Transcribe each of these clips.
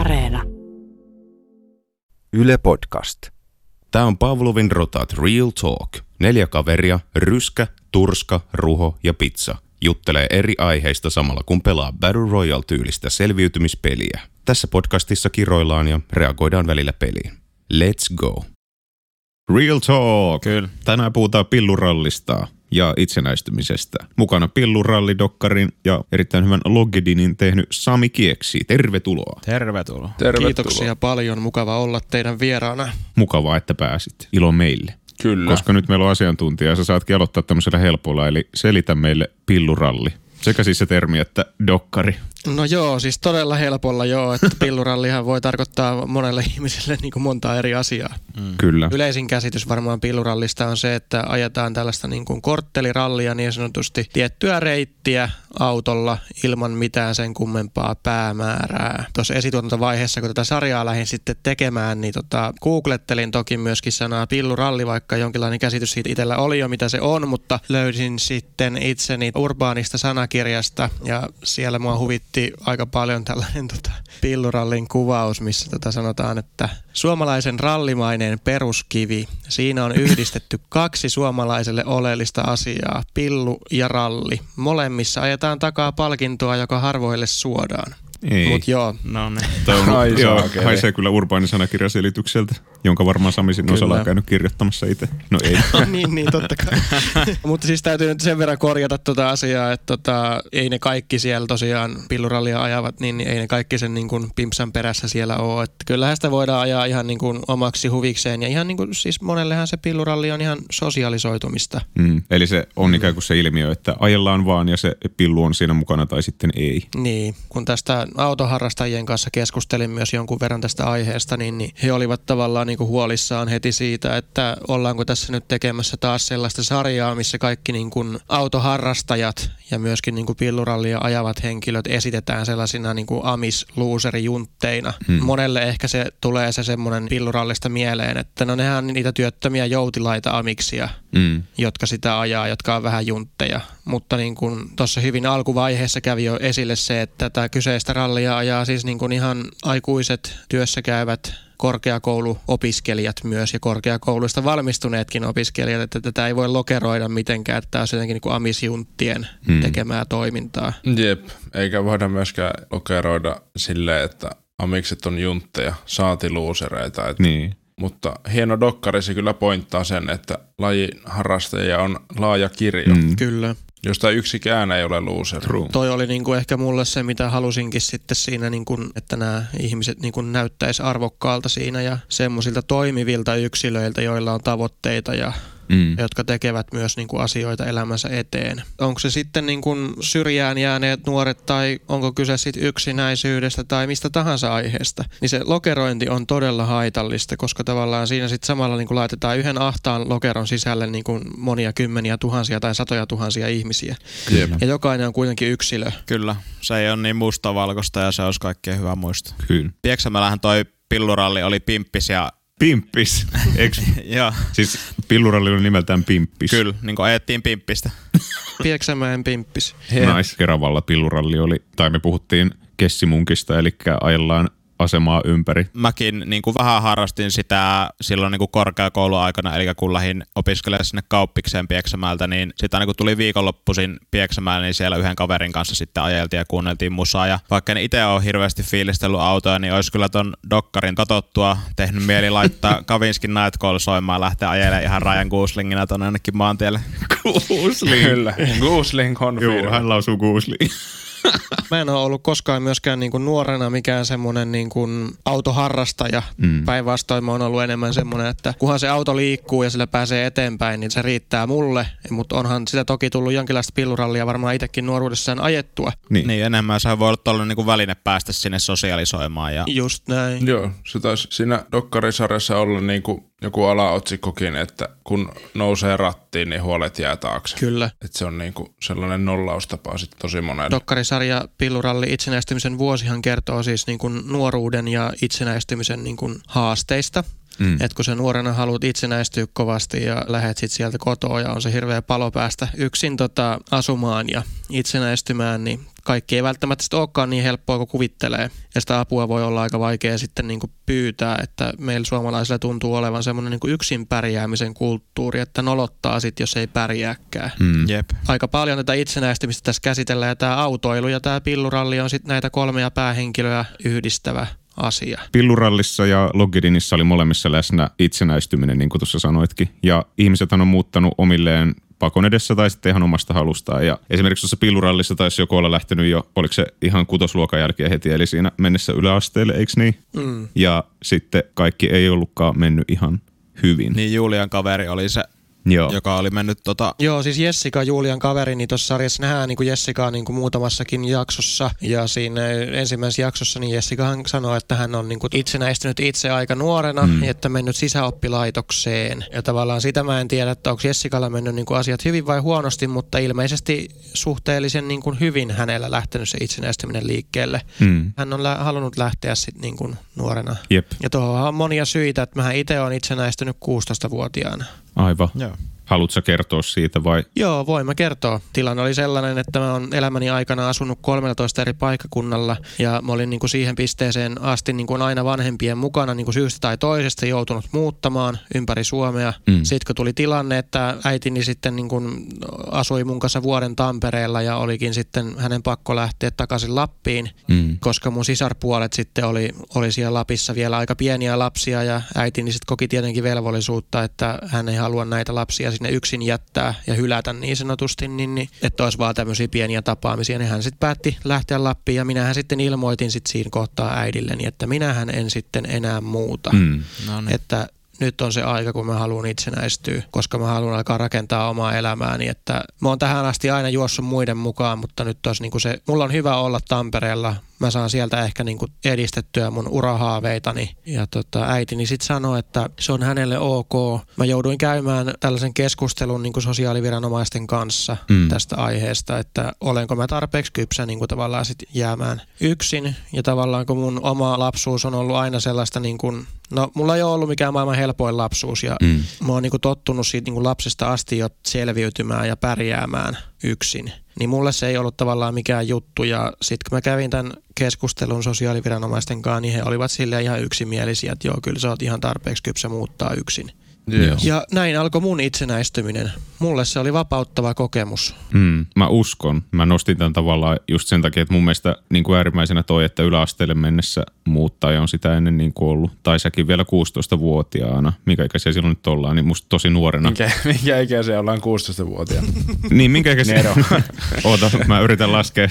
Areena. Yle Podcast. Tämä on Pavlovin rotat Real Talk. 4 kaveria, Ryskä, Turska, Ruho ja Pitsa, juttelee eri aiheista samalla kun pelaa Battle Royale-tyylistä selviytymispeliä. Tässä podcastissa kiroillaan ja reagoidaan välillä peliin. Let's go! Real Talk! Kyllä. Tänään puhutaan pillurallista ja itsenäistymisestä. Mukana Pilluralli-dokkarin ja erittäin hyvän Logged Inin tehnyt Sami Kieksi. Tervetuloa. Tervetuloa. Kiitoksia paljon. Mukava olla teidän vieraana. Mukavaa, että pääsit. Ilo meille. Kyllä. Koska nyt meillä on asiantuntija ja sä saatkin aloittaa tämmöisellä helpolla, eli selitä meille pilluralli. Sekä siis se termi, että dokkari. No joo, siis todella helpolla joo, että pillurallihan voi tarkoittaa monelle ihmiselle niin kuin montaa eri asiaa. Mm. Kyllä. Yleisin käsitys varmaan pillurallista on se, että ajetaan tällaista niin kuin korttelirallia niin sanotusti tiettyä reittiä autolla ilman mitään sen kummempaa päämäärää. Tuossa esituotantovaiheessa, kun tätä sarjaa lähdin sitten tekemään, niin googlettelin toki myöskin sanaa pilluralli, vaikka jonkinlainen käsitys siitä itsellä oli jo, mitä se on, mutta löysin sitten itseni urbaanista sanakirjasta ja siellä mua huvitti aika paljon tällainen pillurallin kuvaus, missä sanotaan, että suomalaisen rallimainen peruskivi. Siinä on yhdistetty kaksi suomalaiselle oleellista asiaa, pillu ja ralli. Molemmissa ajetaan takaa palkintoa, joka harvoille suodaan. Mut joo. No niin. Haisee kyllä urbaanin sanakirjaselitykseltä, jonka varmaan Sami sinun osalla on käynyt kirjoittamassa itse. No ei. niin, totta kai. Mutta siis täytyy nyt sen verran korjata asiaa, että ei ne kaikki siellä tosiaan pillurallia ajavat, niin ei ne kaikki sen niin kuin pimpsan perässä siellä ole. Että kyllähän sitä voidaan ajaa ihan niin kuin omaksi huvikseen ja ihan niin kuin siis monellehan se pilluralli on ihan sosialisoitumista. Mm. Eli se on ikään kuin se ilmiö, että ajellaan vaan ja se pillu on siinä mukana tai sitten ei. Niin, kun tästä autoharrastajien kanssa keskustelin myös jonkun verran tästä aiheesta, niin he olivat tavallaan niin kuin huolissaan heti siitä, että ollaanko tässä nyt tekemässä taas sellaista sarjaa, missä kaikki niin kuin autoharrastajat ja myöskin niin kuin pillurallia ajavat henkilöt esitetään sellaisina niin kuin amis-luuserijuntteina. Hmm. Monelle ehkä se tulee se semmoinen pillurallista mieleen, että no nehän on niitä työttömiä joutilaita amiksia, jotka sitä ajaa, jotka on vähän juntteja. Mutta niin kuin tuossa hyvin alkuvaiheessa kävi jo esille se, että tämä kyseistä rallia ajaa siis niin kuin ihan aikuiset työssäkäyvät korkeakouluopiskelijat myös ja korkeakouluista valmistuneetkin opiskelijat, että tätä ei voi lokeroida mitenkään, että tämä on jotenkin niin kuin amisjunttien tekemää toimintaa. Jep, eikä voida myöskään lokeroida silleen, että amikset on juntteja, saati luusereita. Että niin. Mutta hieno dokkari se kyllä pointtaa sen, että lajin harrastajia on laaja kirjo. Mm. Kyllä. Josta yksikään ei ole loser. Toi oli niinku ehkä mulle se, mitä halusinkin sitten siinä, niinku, että nämä ihmiset niinku näyttäisi arvokkaalta siinä ja semmoisilta toimivilta yksilöiltä, joilla on tavoitteita ja jotka tekevät myös niinku asioita elämänsä eteen. Onko se sitten niinku syrjään jääneet nuoret tai onko kyse sit yksinäisyydestä tai mistä tahansa aiheesta, niin se lokerointi on todella haitallista, koska tavallaan siinä sitten samalla niinku laitetaan yhden ahtaan lokeron sisälle niinku monia kymmeniä tuhansia tai satoja tuhansia ihmisiä. Kyllä. Ja jokainen on kuitenkin yksilö. Kyllä, se ei ole niin mustavalkoista ja se olisi kaikkein hyvä muistaa. Kyllä. Pieksämällähän toi pilluralli oli pimppis ja Pimppis? Eikö? Joo. Siis pilluralli oli nimeltään Pimppis. Kyllä, niin kuin ajettiin Pimppistä. Pieksämäen Pimppis. Keravalla pilluralli oli, tai me puhuttiin Kessimunkista, eli ajellaan asemaa ympäri. Mäkin niin kuin vähän harrastin sitä silloin niin kuin korkeakouluaikana, eli kun lähdin opiskelemaan sinne Kauppikseen Pieksämäeltä, niin sitä niin kuin tuli viikonloppuisin Pieksämäelle, niin siellä yhden kaverin kanssa sitten ajeltiin ja kuunneltiin musaa. Ja vaikka en itse ole hirveästi fiilistellut autoja, niin olisi kyllä ton dokkarin katsottua tehnyt mieli laittaa Kavinskin Nightcall soimaan ja lähteä ajelemaan ihan Ryan Goslingina tuonne ainakin maantielle. Gosling? Kyllä. Gosling on firma. Joo, hän lausuu Gosling. Mä en ole ollut koskaan myöskään niin kuin nuorena mikään semmoinen niin kuin autoharrastaja. Päinvastoin mä oon ollut enemmän semmoinen, että kunhan se auto liikkuu ja sillä pääsee eteenpäin, niin se riittää mulle. Mutta onhan sitä toki tullut jonkinlaista pillurallia varmaan itsekin nuoruudessaan ajettua. Niin enemmän sä voi olla tollainen niin kuin väline päästä sinne sosialisoimaan. Ja just näin. Joo, se taisi siinä dokkarisarjassa olla niin kuin joku alaotsikkokin, että kun nousee rattiin, niin huolet jää taakse. Kyllä. Että se on niinku sellainen nollaustapa sitten tosi monelle. Dokkarisarja Pilluralli itsenäistymisen vuosihan kertoo siis niinku nuoruuden ja itsenäistymisen niinku haasteista. Että kun sä nuorena haluat itsenäistyä kovasti ja lähet sit sieltä kotoa ja on se hirveä palo päästä yksin asumaan ja itsenäistymään, niin kaikki ei välttämättä sitä olekaan niin helppoa kuin kuvittelee. Ja sitä apua voi olla aika vaikea sitten niin kuin pyytää, että meillä suomalaisilla tuntuu olevan semmoinen niin kuin yksin pärjäämisen kulttuuri, että nolottaa sitten, jos ei pärjääkään. Jep. Aika paljon tätä itsenäistymistä tässä käsitellään ja tämä autoilu ja tämä pilluralli on sitten näitä kolmea päähenkilöä yhdistävä asia. Pillurallissa ja Logged Inissa oli molemmissa läsnä itsenäistyminen, niin kuin tuossa sanoitkin. Ja ihmisethän on muuttanut omilleen pakon edessä tai sitten ihan omasta halustaan. Ja esimerkiksi tuossa pillurallissa taisi joku olla lähtenyt jo, oliko se ihan 6. luokan jälkeen heti, eli siinä mennessä yläasteelle, eikö niin? Ja sitten kaikki ei ollutkaan mennyt ihan hyvin. Niin Julian kaveri oli se. Joo. Joka oli mennyt Joo, siis Jessica, Julian kaveri, niin tuossa sarjassa nähdään niin kuin Jessica niin kuin muutamassakin jaksossa. Ja siinä ensimmäisessä jaksossa niin Jessica sanoi, että hän on niin kuin itsenäistynyt itse aika nuorena, että mennyt sisäoppilaitokseen. Ja tavallaan sitä mä en tiedä, että onko Jessicalla mennyt niin kuin asiat hyvin vai huonosti, mutta ilmeisesti suhteellisen niin kuin hyvin hänellä lähtenyt se itsenäistyminen liikkeelle. Hän on halunnut lähteä sitten niin kuin nuorena. Jep. Ja tuohon on monia syitä, että mähän itse olen itsenäistynyt 16-vuotiaana. Aivan. Joo. Haluatko kertoa siitä vai? Joo, voin mä kertoa. Tilanne oli sellainen, että mä oon elämäni aikana asunut 13 eri paikkakunnalla ja mä olin niinku siihen pisteeseen asti niinku aina vanhempien mukana niinku syystä tai toisesta joutunut muuttamaan ympäri Suomea. Sitten kun tuli tilanne, että äitini sitten niinku asui mun kanssa vuoden Tampereella ja olikin sitten hänen pakko lähteä takaisin Lappiin, koska mun sisarpuolet sitten oli siellä Lapissa vielä aika pieniä lapsia ja äitini sitten koki tietenkin velvollisuutta, että hän ei halua näitä lapsia sinne yksin jättää ja hylätä niin sanotusti, niin että olisi vaan tämmöisiä pieniä tapaamisia, niin hän sitten päätti lähteä Lappiin ja minähän sitten ilmoitin sitten siinä kohtaa äidilleni, että minähän en sitten enää muuta. Että nyt on se aika, kun mä haluan itsenäistyä, koska mä haluan alkaa rakentaa omaa elämääni, että mä oon tähän asti aina juossut muiden mukaan, mutta nyt olisi niinku se, mulla on hyvä olla Tampereella, mä saan sieltä ehkä niinku edistettyä mun urahaaveitani ja äitini sit sanoi, että se on hänelle ok. Mä jouduin käymään tällaisen keskustelun niinku sosiaaliviranomaisten kanssa tästä aiheesta, että olenko mä tarpeeksi kypsä niinku tavallaan sit jäämään yksin ja tavallaan kun mun oma lapsuus on ollut aina sellaista niinku, no mulla ei ole ollut mikään maailman helpoin lapsuus ja mä oon niinku tottunut siitä niinku lapsesta asti jo selviytymään ja pärjäämään yksin. Niin mulle se ei ollut tavallaan mikään juttu ja sitten kun mä kävin tämän keskustelun sosiaaliviranomaisten kanssa, niin he olivat silleen ihan yksimielisiä, että joo kyllä sä oot ihan tarpeeksi kypsä muuttaa yksin. Yes. Ja näin alkoi mun itsenäistyminen. Mulle se oli vapauttava kokemus. Mä uskon. Mä nostin tämän tavallaan just sen takia, että mun mielestä niin kuin äärimmäisenä toi, että yläasteelle mennessä muuttaja on sitä ennen niin kuin ollut. Tai säkin vielä 16-vuotiaana, minkä ikäisiä silloin nyt ollaan, niin musta tosi nuorena. Minkä ikäisiä ollaan 16-vuotiaana? Niin, minkä ikäisiä? Nero. Oota, mä yritän laskea.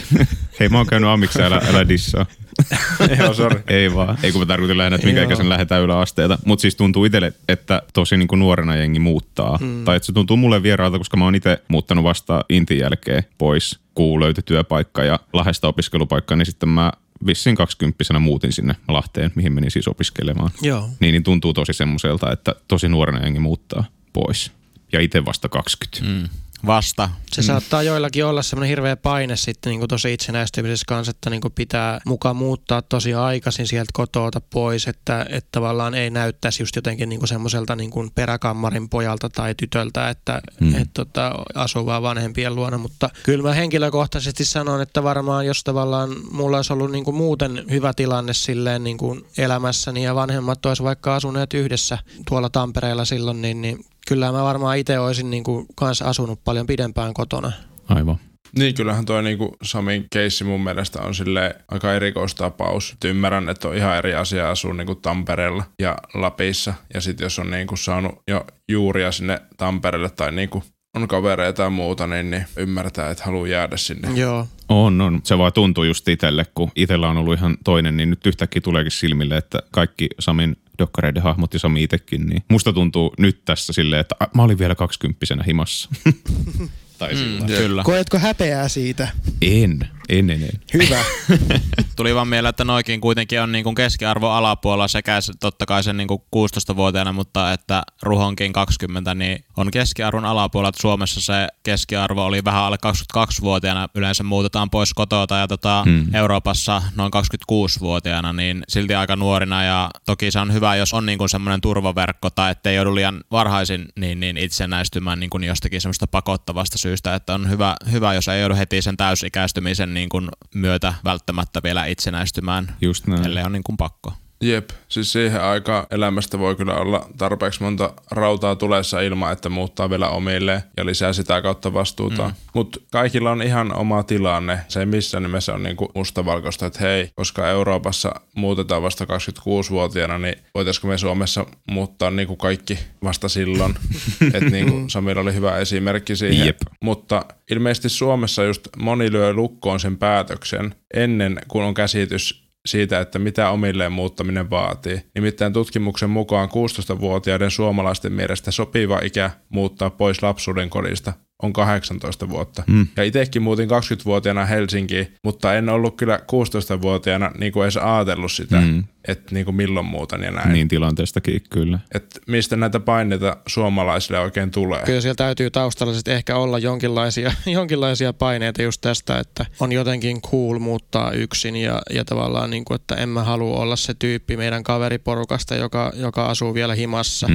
Hei, mä oon käynyt amiksa, älä dissaa. Joo, sori. Ei vaan. Ei kun mä tarkoitin lähinnä, että minkä ikäisen lähdetään yläasteelta. Mutta siis tuntuu itselle, että tosi niin kuin nuorena jengi muuttaa. Tai että se tuntuu mulle vieraalta, koska mä oon itse muuttanut vasta intin jälkeen pois, kun löytyi työpaikka ja Lahdesta opiskelupaikka, niin sitten mä vissiin 20-vuotiaana muutin sinne Lahteen, mihin menin siis opiskelemaan. Joo. Niin tuntuu tosi semmoiselta, että tosi nuorena jengi muuttaa pois. Ja itse vasta 20. Se saattaa joillakin olla semmoinen hirveä paine sitten niin kuin tosi itsenäistymisessä kanssa, että niin kuin pitää mukaan muuttaa tosi aikaisin sieltä kotoota pois, että tavallaan ei näyttäisi just jotenkin niin kuin semmoiselta niin kuin peräkammarin pojalta tai tytöltä, että asuu vaan vanhempien luona. Mutta kyllä mä henkilökohtaisesti sanon, että varmaan jos tavallaan mulla olisi ollut niin kuin muuten hyvä tilanne silleen niin kuin elämässäni ja vanhemmat olisi vaikka asuneet yhdessä tuolla Tampereella silloin, niin kyllä mä varmaan itse olisin niinku kanssa asunut paljon pidempään kotona. Aivan. Niin, kyllähän toi niinku Samin keissi mun mielestä on silleen aika erikoistapaus. Ymmärrän, että on ihan eri asia asua niinku Tampereella ja Lapissa. Ja sit jos on niinku saanut jo juuria sinne Tampereelle tai niinku on kavereita tai muuta, niin ymmärtää, että haluaa jäädä sinne. Joo. On. Se vaan tuntuu just itselle, kun itsellä on ollut ihan toinen, niin nyt yhtäkkiä tuleekin silmille, että kaikki Samin dokkareiden hahmot ja Sami itsekin, niin musta tuntuu nyt tässä silleen, että mä olin vielä 20-vuotiaana himassa. Koetko häpeää siitä? En. En. Hyvä. Tuli vaan mieleen, että noikin kuitenkin on niin kuin keskiarvo alapuolella sekä totta kai sen niin kuin 16-vuotiaana, mutta että Ruhonkin 20, niin on keskiarvon alapuolella. Suomessa se keskiarvo oli vähän alle 22-vuotiaana. Yleensä muutetaan pois kotoa ja Euroopassa noin 26-vuotiaana, niin silti aika nuorina. Ja toki se on hyvä, jos on niin kuin semmoinen turvaverkko tai ettei joudu liian varhaisin niin itsenäistymään niin kuin jostakin semmoista pakottavasta syystä, että on hyvä, jos ei joudu heti sen täysikäistymisen niin kuin myötä välttämättä vielä itsenäistymään, ellei on niin kuin pakko. Jep, siis siihen aikaan elämästä voi kyllä olla tarpeeksi monta rautaa tulessa ilman, että muuttaa vielä omilleen ja lisää sitä kautta vastuuta. Mutta kaikilla on ihan oma tilanne. Se ei missään nimessä ole niinku mustavalkoista, että hei, koska Euroopassa muutetaan vasta 26-vuotiaana, niin voitaisiko me Suomessa muuttaa niinku kaikki vasta silloin. Että niinku Samilla oli hyvä esimerkki siihen. Jep. Mutta ilmeisesti Suomessa just moni lyö lukkoon sen päätöksen ennen kuin on käsitys siitä, että mitä omilleen muuttaminen vaatii. Nimittäin tutkimuksen mukaan 16-vuotiaiden suomalaisten mielestä sopiva ikä muuttaa pois lapsuuden kodista on 18 vuotta. Ja itsekin muutin 20-vuotiaana Helsinkiin, mutta en ollut kyllä 16-vuotiaana niin kuin edes ajatellut sitä, että niin kuin milloin muutan ja näin. Niin tilanteestakin kyllä. Että mistä näitä paineita suomalaisille oikein tulee? Kyllä siellä täytyy taustalla sitten ehkä olla jonkinlaisia paineita just tästä, että on jotenkin cool muuttaa yksin ja tavallaan niin kuin, että en mä halua olla se tyyppi meidän kaveriporukasta, joka asuu vielä himassa.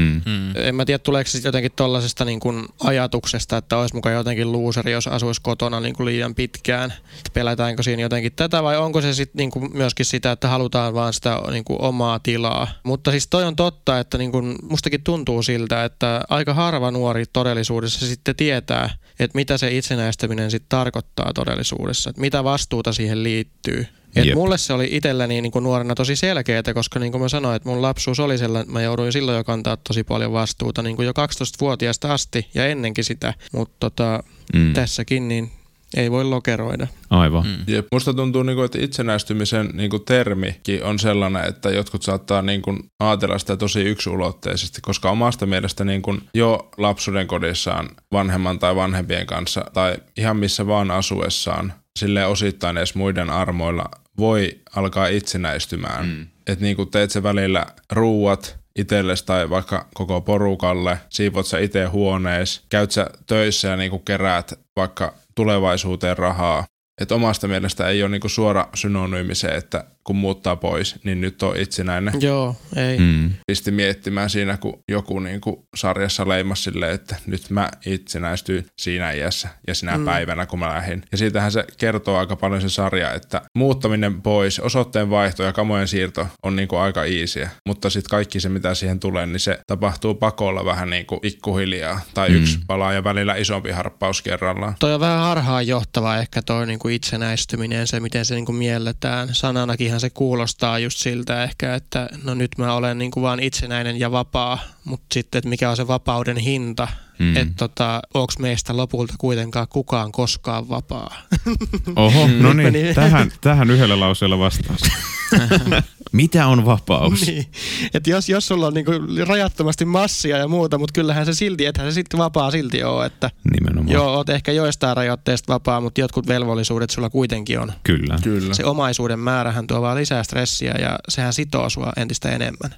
En mä tiedä, tuleeko sitten jotenkin tollaisesta niin kuin ajatuksesta, että olisi mukaan jotenkin luuseri, jos asuisi kotona niin kuin liian pitkään. Pelätäänkö siinä jotenkin tätä vai onko se sitten niin kuin myöskin sitä, että halutaan vaan sitä niin kuin omaa tilaa. Mutta siis toi on totta, että niin kuin mustakin tuntuu siltä, että aika harva nuori todellisuudessa sitten tietää, että mitä se itsenäistäminen sitten tarkoittaa todellisuudessa, että mitä vastuuta siihen liittyy. Et mulle se oli itselläni niin kuin nuorena tosi selkeätä, koska niin kuin mä sanoin, että mun lapsuus oli sellainen, mä jouduin silloin jo kantaa tosi paljon vastuuta niin kuin jo 12-vuotiaasta asti ja ennenkin sitä, mutta tässäkin niin ei voi lokeroida. Aivan. Jep. Musta tuntuu, että itsenäistymisen termikin on sellainen, että jotkut saattaa ajatella sitä tosi yksiulotteisesti, koska omasta mielestä jo lapsuuden kodissaan vanhemman tai vanhempien kanssa tai ihan missä vaan asuessaan silleen osittain edes muiden armoilla voi alkaa itsenäistymään. Että teet se välillä ruuat itsellesi tai vaikka koko porukalle, siivot sä itse huoneesi, käyt sä töissä ja keräät vaikka tulevaisuuteen rahaa. Että omasta mielestä ei ole suora synonyymi se, että kun muuttaa pois, niin nyt on itsenäinen. Joo, ei. Pisti miettimään siinä, kun joku sarjassa leimasi silleen, että nyt mä itsenäistyin siinä iässä ja sinä päivänä, kun mä lähdin. Ja siitähän se kertoo aika paljon se sarja, että muuttaminen pois, osoitteen vaihto ja kamojen siirto on aika easyä. Mutta sitten kaikki se, mitä siihen tulee, niin se tapahtuu pakolla vähän pikkuhiljaa tai yksi palaa ja välillä isompi harppaus kerrallaan. Toi on vähän harhaan johtava ehkä toi itsenäistyminen, se miten se mielletään sananakin. Se kuulostaa just siltä ehkä, että no nyt mä olen vaan itsenäinen ja vapaa, mutta sitten, että mikä on se vapauden hinta, että onks meistä lopulta kuitenkaan kukaan koskaan vapaa. Oho, no niin, tähän yhdellä lauseella vastaus. Mitä on vapaus? Niin. Että jos sulla on rajattomasti massia ja muuta, mutta kyllähän se silti, ethän se sitten vapaa silti ole. Että nimenomaan. Joo, oot ehkä joistain rajoitteista vapaa, mutta jotkut velvollisuudet sulla kuitenkin on. Kyllä. Se omaisuuden määrähän tuo vaan lisää stressiä ja sehän sitoo sua entistä enemmän.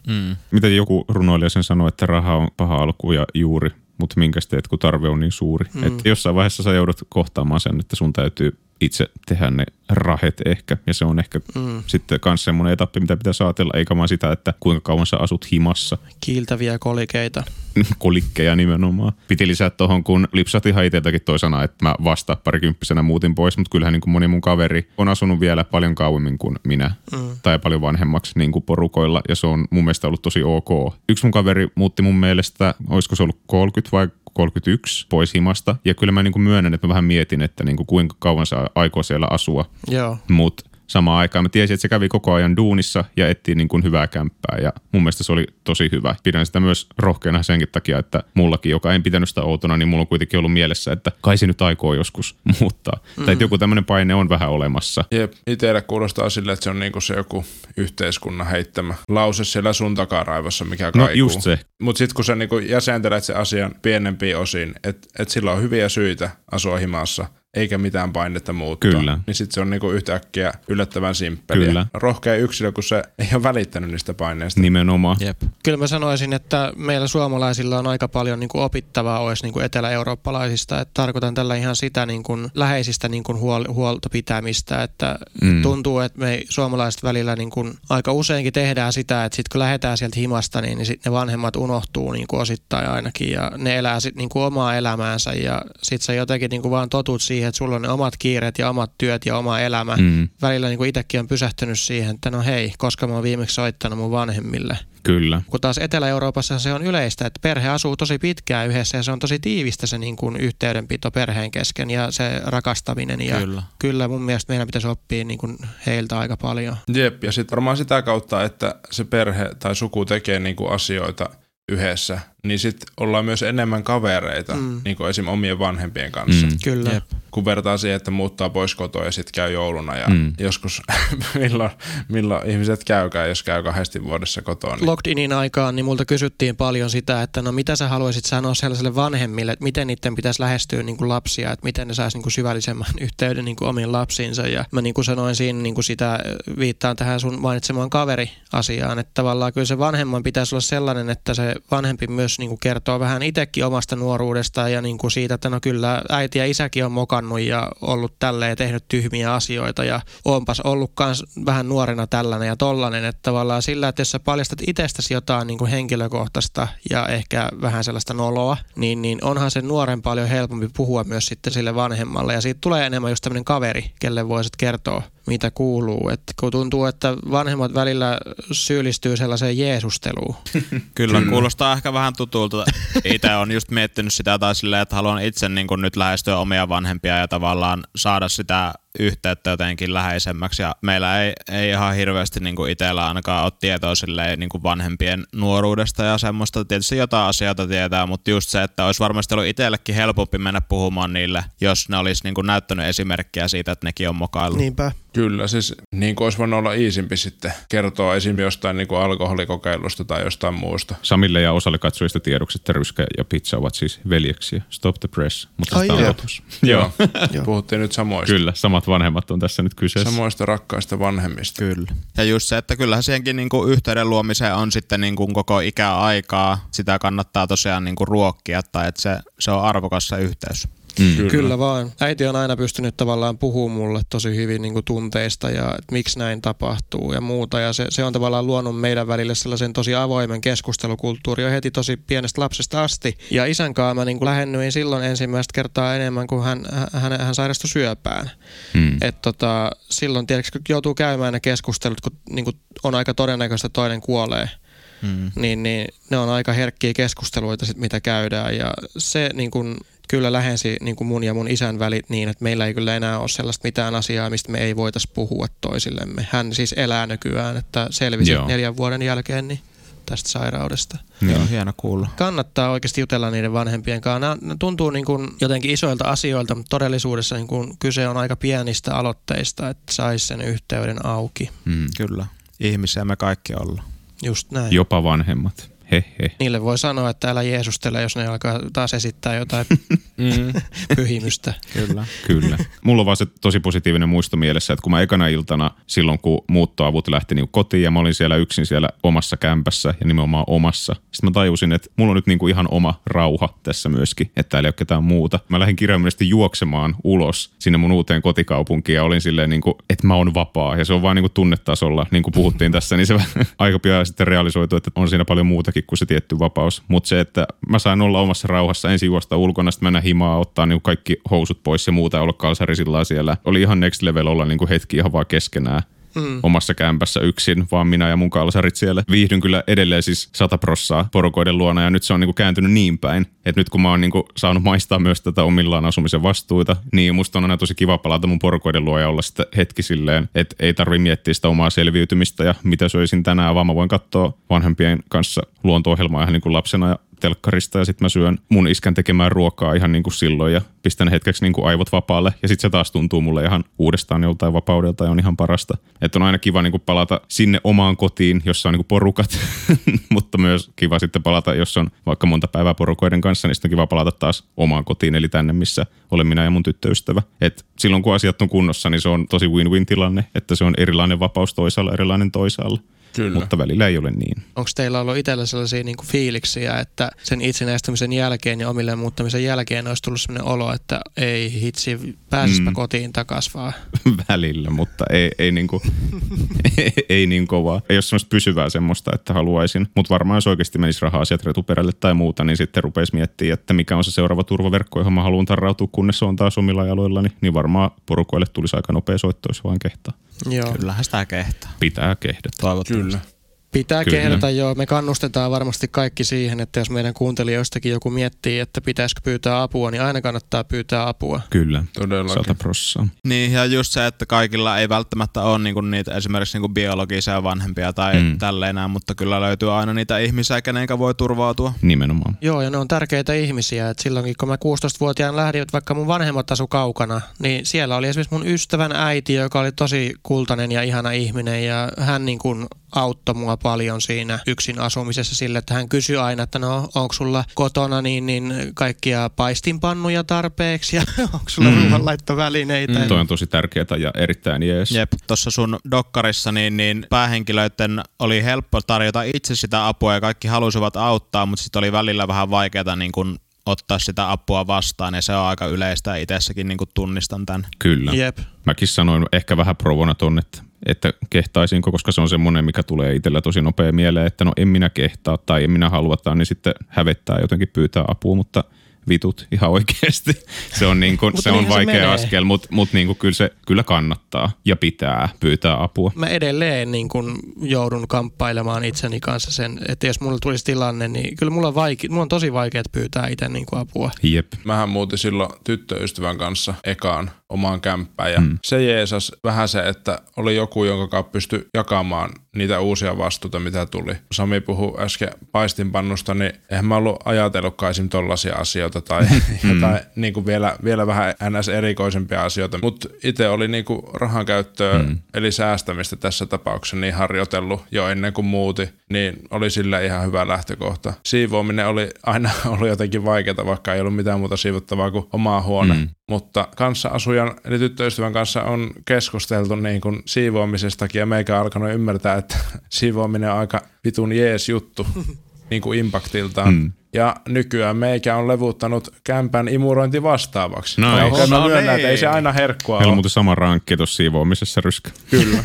Mitä joku runoilija sen sanoi, että raha on paha alku ja juuri, mutta minkäs teet, kun tarve on niin suuri. Että jossain vaiheessa sä joudut kohtaamaan sen, että sun täytyy itse tehdä ne rahet ehkä, ja se on ehkä sitten kans semmoinen etappi, mitä pitää saatella, eikä vaan sitä, että kuinka kauan sä asut himassa. Kiiltäviä kolikeita. Kolikkeja nimenomaan. Piti lisää tuohon, kun lipsahti ihan itseltäkin toi sana, että mä vasta parikymppisenä muutin pois, mutta kyllähän niin kuin moni mun kaveri on asunut vielä paljon kauemmin kuin minä, tai paljon vanhemmaksi niin kuin porukoilla, ja se on mun mielestä ollut tosi ok. Yksi mun kaveri muutti mun mielestä, olisiko se ollut 30 vai 31 pois himasta. Ja kyllä mä myönnän, että mä vähän mietin, että kuinka kauan saa aikoo siellä asua. Joo. Mut samaan aikaan mä tiesin, että se kävi koko ajan duunissa ja etsii hyvää kämppää. Ja mun mielestä se oli tosi hyvä. Pidän sitä myös rohkeana senkin takia, että mullakin, joka en pitänyt sitä outona, niin mulla on kuitenkin ollut mielessä, että kai se nyt aikoo joskus muuttaa. Tai että joku tämmöinen paine on vähän olemassa. Jep, itsellä kuulostaa sille, että se on se joku yhteiskunnan heittämä lause siellä sun takaraivossa, mikä kaikuu. No just se. Mutta sitten kun sä jäsentelet sen asian pienempiin osiin, että sillä on hyviä syitä asua himassa. eikä mitään painetta muuttua. Kyllä. Niin sitten se on niinku yhtäkkiä yllättävän simppeliä. Kyllä. Rohkea yksilö, kun se ei ole välittänyt niistä paineista. Nimenomaan. Jep. Kyllä mä sanoisin, että meillä suomalaisilla on aika paljon niinku opittavaa olisi niinku etelä-eurooppalaisista. Et tarkoitan tällä ihan sitä niinku läheisistä niinku huolta pitämistä. Että tuntuu, että me suomalaiset välillä niinku aika useinkin tehdään sitä, että sit kun lähdetään sieltä himasta, niin sit ne vanhemmat unohtuu niinku osittain ainakin. Ja ne elää sit niinku omaa elämäänsä ja sit sä jotenkin niinku vaan totut siihen, että sulla on ne omat kiireet ja omat työt ja oma elämä. Välillä niin kuin itsekin on pysähtynyt siihen, että no hei, koska mä oon viimeksi soittanut mun vanhemmille. Kyllä. Kun taas Etelä-Euroopassa se on yleistä, että perhe asuu tosi pitkään yhdessä ja se on tosi tiivistä se niin kuin yhteydenpito perheen kesken ja se rakastaminen. Ja kyllä mun mielestä meidän pitäisi oppia niin kuin heiltä aika paljon. Jep, ja sitten varmaan sitä kautta, että se perhe tai suku tekee niin kuin asioita yhdessä, niin sitten ollaan myös enemmän kavereita, niin kuin esimerkiksi omien vanhempien kanssa. Kyllä. Jep. Kun vertaa siihen, että muuttaa pois kotoa ja sitten käy jouluna ja joskus milloin ihmiset käykään, jos käy 2 vuodessa kotoa. Niin. Logged Inin aikaan niin multa kysyttiin paljon sitä, että no mitä sä haluaisit sanoa sellaiselle vanhemmille, että miten niiden pitäisi lähestyä niin kuin lapsia, että miten ne saisi niin kuin syvällisemmän yhteyden niin kuin omiin lapsiinsa. Ja mä niin kuin sanoin siinä niin kuin sitä, viittaan tähän sun mainitsemaan kaveriasiaan, että tavallaan kyllä se vanhemman pitäisi olla sellainen, että se vanhempi myös niin kuin kertoo vähän itsekin omasta nuoruudestaan ja niin kuin siitä, että no kyllä äiti ja isäkin on mokannut ja ollut tälleen ja tehnyt tyhmiä asioita ja onpas ollut kans vähän nuorena tällainen ja tollainen, että tavallaan sillä, että jos sä paljastat itsestäsi jotain niin kuin henkilökohtaista ja ehkä vähän sellaista noloa, niin onhan sen nuoren paljon helpompi puhua myös sitten sille vanhemmalle ja siitä tulee enemmän just tämmöinen kaveri, kelle voisit kertoa mitä kuuluu. Et kun tuntuu, että vanhemmat välillä syyllistyy sellaiseen jeesusteluun. Kyllä, kuulostaa ehkä vähän tutulta. Itse on just miettinyt sitä tai silleen, että haluan itse niin kun nyt lähestyä omia vanhempia ja tavallaan saada sitä yhteyttä jotenkin läheisemmäksi. Ja meillä ei ihan hirveästi niin kuin itsellä ainakaan ole tietoa silleen, niin kuin vanhempien nuoruudesta ja semmoista. Tietysti jotain asioita tietää, mutta just se, että olisi varmasti ollut itsellekin helpompi mennä puhumaan niille, jos ne olisi niin kuin näyttänyt esimerkkiä siitä, että nekin on mokaillut. Niinpä. Kyllä, siis niin kuin olisi voinut olla iisimpi sitten kertoa esimerkiksi jostain niin kuin alkoholikokeilusta tai jostain muusta. Samille ja osalle katsojista tiedoksi, että Ryskä ja Pitsa ovat siis veljeksiä. Stop the press, mutta sitä on lopussa. Joo, puhuttiin nyt samoista. Kyllä, samat vanhemmat on tässä nyt kyseessä. Samoista rakkaista vanhemmista. Kyllä. Ja just se, että kyllähän siihenkin niin kuin yhteyden luomiseen on sitten niin kuin koko ikäaikaa. Sitä kannattaa tosiaan niin kuin ruokkia tai että se on arvokas se yhteys. Kyllä vaan. Äiti on aina pystynyt tavallaan puhumaan mulle tosi hyvin niin kuin tunteista ja miksi näin tapahtuu ja muuta. Ja se on tavallaan luonut meidän välille sellaisen tosi avoimen keskustelukulttuurin jo heti tosi pienestä lapsesta asti. Ja isän kanssa mä niin kuin lähennyin silloin ensimmäistä kertaa enemmän, kun hän sairastui syöpään. Et silloin tietysti joutuu käymään ne keskustelut, kun niin kuin on aika todennäköistä, että toinen kuolee. Niin ne on aika herkkiä keskusteluita, sit, mitä käydään. Ja se niin kuin kyllä lähensi niin kuin mun ja mun isän välit niin, että meillä ei kyllä enää ole sellaista mitään asiaa, mistä me ei voitaisi puhua toisillemme. Hän siis elää nykyään, että selvisi 4 vuoden jälkeen niin tästä sairaudesta. Joo, hieno kuulla. Kannattaa oikeasti jutella niiden vanhempien kanssa. Nämä tuntuu niin kuin jotenkin isoilta asioilta, mutta todellisuudessa niin kuin kyse on aika pienistä aloitteista, että saisi sen yhteyden auki. Kyllä. Ihmisiä me kaikki ollaan. Just näin. Jopa vanhemmat. He. Niille voi sanoa, että älä jeesustele, jos ne alkaa taas esittää jotain pyhimystä. Kyllä. Mulla on vaan se tosi positiivinen muisto mielessä, että kun mä ekana iltana silloin, kun muuttoavut lähti niin kotiin ja mä olin siellä yksin siellä omassa kämpässä ja nimenomaan omassa. Sitten mä tajusin, että mulla on nyt niin kuin ihan oma rauha tässä myöskin, että täällä ei ole ketään muuta. Mä lähdin kirjaimellisesti juoksemaan ulos sinne mun uuteen kotikaupunkiin ja olin silleen niin kuin, että mä oon vapaa. Ja se on vaan niin kuin tunnetasolla, niin kuin puhuttiin tässä, niin se aika pian sitten realisoitu, että on siinä paljon muutakin kuin se tietty vapaus, mutta se, että mä sain olla omassa rauhassa, ensin juosta ulkona, sitten mennä himaa, ottaa niin kaikki housut pois ja muuta ja olla kalsarisilla siellä. Oli ihan next level olla niin hetki ihan vaan keskenään. Omassa kämpässä yksin, vaan minä ja mun kalsarit siellä. Viihdyn kyllä edelleen siis 100% porukoiden luona ja nyt se on niinku kääntynyt niin päin, että nyt kun mä oon niinku saanut maistaa myös tätä omillaan asumisen vastuuta, niin musta on aina tosi kiva palata mun porukoiden luo ja olla sitä hetki silleen, että ei tarvi miettiä sitä omaa selviytymistä ja mitä söisin tänään, vaan mä voin katsoa vanhempien kanssa luonto-ohjelmaa ihan niin kuin lapsena ja telkkarista ja sitten mä syön mun iskän tekemään ruokaa ihan niin kuin silloin ja pistän hetkeksi niin kuin aivot vapaalle ja sitten se taas tuntuu mulle ihan uudestaan joltain vapaudelta ja on ihan parasta. Että on aina kiva niin kuin palata sinne omaan kotiin, jossa on niin kuin porukat, mutta myös kiva sitten palata, jos on vaikka monta päivää porukoiden kanssa, niin sitten on kiva palata taas omaan kotiin, eli tänne, missä olen minä ja mun tyttöystävä. Et silloin kun asiat on kunnossa, niin se on tosi win-win tilanne, että se on erilainen vapaus toisaalla, erilainen toisaalla. Kyllä. Mutta välillä ei ole niin. Onko teillä ollut itsellä sellaisia niin kuin fiiliksiä, että sen itsenäistämisen jälkeen ja omilleen muuttamisen jälkeen olisi tullut sellainen olo, että ei hitsi, pääsispä kotiin takas vaan? Välillä, mutta ei niin kuin, ei niin kovaa. Ei ole sellaista pysyvää semmoista, että haluaisin. Mutta varmaan jos oikeasti menisi raha-asiat retuperälle tai muuta, niin sitten rupeisi miettimään, että mikä on se seuraava turvaverkko, johon mä haluan tarrautua, kunnes se on taas omilla jaloillani. Niin varmaan porukoille tulisi aika nopea soitto, jos vaan kehtaa. Joo. Kyllähän sitä kehtaa. Pitää kehdata. Kyllä. Pitää kehdata, joo. Me kannustetaan varmasti kaikki siihen, että jos meidän kuuntelijoistakin joku miettii, että pitäisikö pyytää apua, niin aina kannattaa pyytää apua. Kyllä, todellakin. 100%. Niin, ja just se, että kaikilla ei välttämättä ole niinku niitä esimerkiksi niinku biologisia vanhempia tai tälleen, mutta kyllä löytyy aina niitä ihmisiä, kenenkä voi turvautua. Nimenomaan. Joo, ja ne on tärkeitä ihmisiä. Et silloinkin, kun mä 16-vuotiaan lähdin, vaikka mun vanhemmat asu kaukana, niin siellä oli esimerkiksi mun ystävän äiti, joka oli tosi kultainen ja ihana ihminen, ja hän niin kuin auttoi mua paljon siinä yksin asumisessa sille, että hän kysyi aina, että no onko sulla kotona niin kaikkia paistinpannuja tarpeeksi ja onko sulla ruoanlaittovälineitä. Toi on tosi tärkeää ja erittäin jees. Jep, tuossa sun dokkarissa niin päähenkilöiden oli helppo tarjota itse sitä apua ja kaikki halusivat auttaa, mutta sitten oli välillä vähän vaikeaa niin kun ottaa sitä apua vastaan ja se on aika yleistä itsessäkin, niin kun tunnistan tämän. Kyllä. Jep. Mäkin sanoin ehkä vähän provona tonne, että kehtaisinko, koska se on semmoinen, mikä tulee itsellä tosi nopea mieleen, että no en minä kehtaa tai en minä haluataan, niin sitten hävettää jotenkin pyytää apua, mutta vitut ihan oikeasti. Se on, niin kuin, se on vaikea se askel, mutta niin kuin kyllä kannattaa ja pitää pyytää apua. Mä edelleen niin kuin joudun kamppailemaan itseni kanssa sen, että jos mulla tulisi tilanne, niin kyllä mulla on tosi vaikea pyytää itse niin kuin apua. Jep. Mähän muutin silloin tyttöystävän kanssa ekaan omaan kämppään ja se jeesas vähän se, että oli joku, jonka kanssa pystyi jakamaan niitä uusia vastuuta, mitä tuli. Sami puhui äsken paistinpannusta, niin eihän mä ollut ajatellutkaan esimerkiksi tollaisia asioita tai jotain niin kuin vielä vähän ns. Erikoisempia asioita. Mutta itse oli niin kuin rahan käyttöä eli säästämistä tässä tapauksessa niin harjoitellut jo ennen kuin muutin, niin oli sillä ihan hyvä lähtökohta. Siivoaminen oli aina ollut jotenkin vaikeaa, vaikka ei ollut mitään muuta siivottavaa kuin omaa huone. Mutta kanssaasujan eli tyttöystävän kanssa on keskusteltu niin kuin siivoamisestakin ja meikä alkanut ymmärtää, että siivoaminen on aika vitun jees juttu niin kuin impaktiltaan. Ja nykyään meikä on levuuttanut kämpän imurointi vastaavaksi. No myönnä, ei se aina herkkua ole. Meillä on muuten sama rankki tuossa siivoamisessa, ryskä. Kyllä.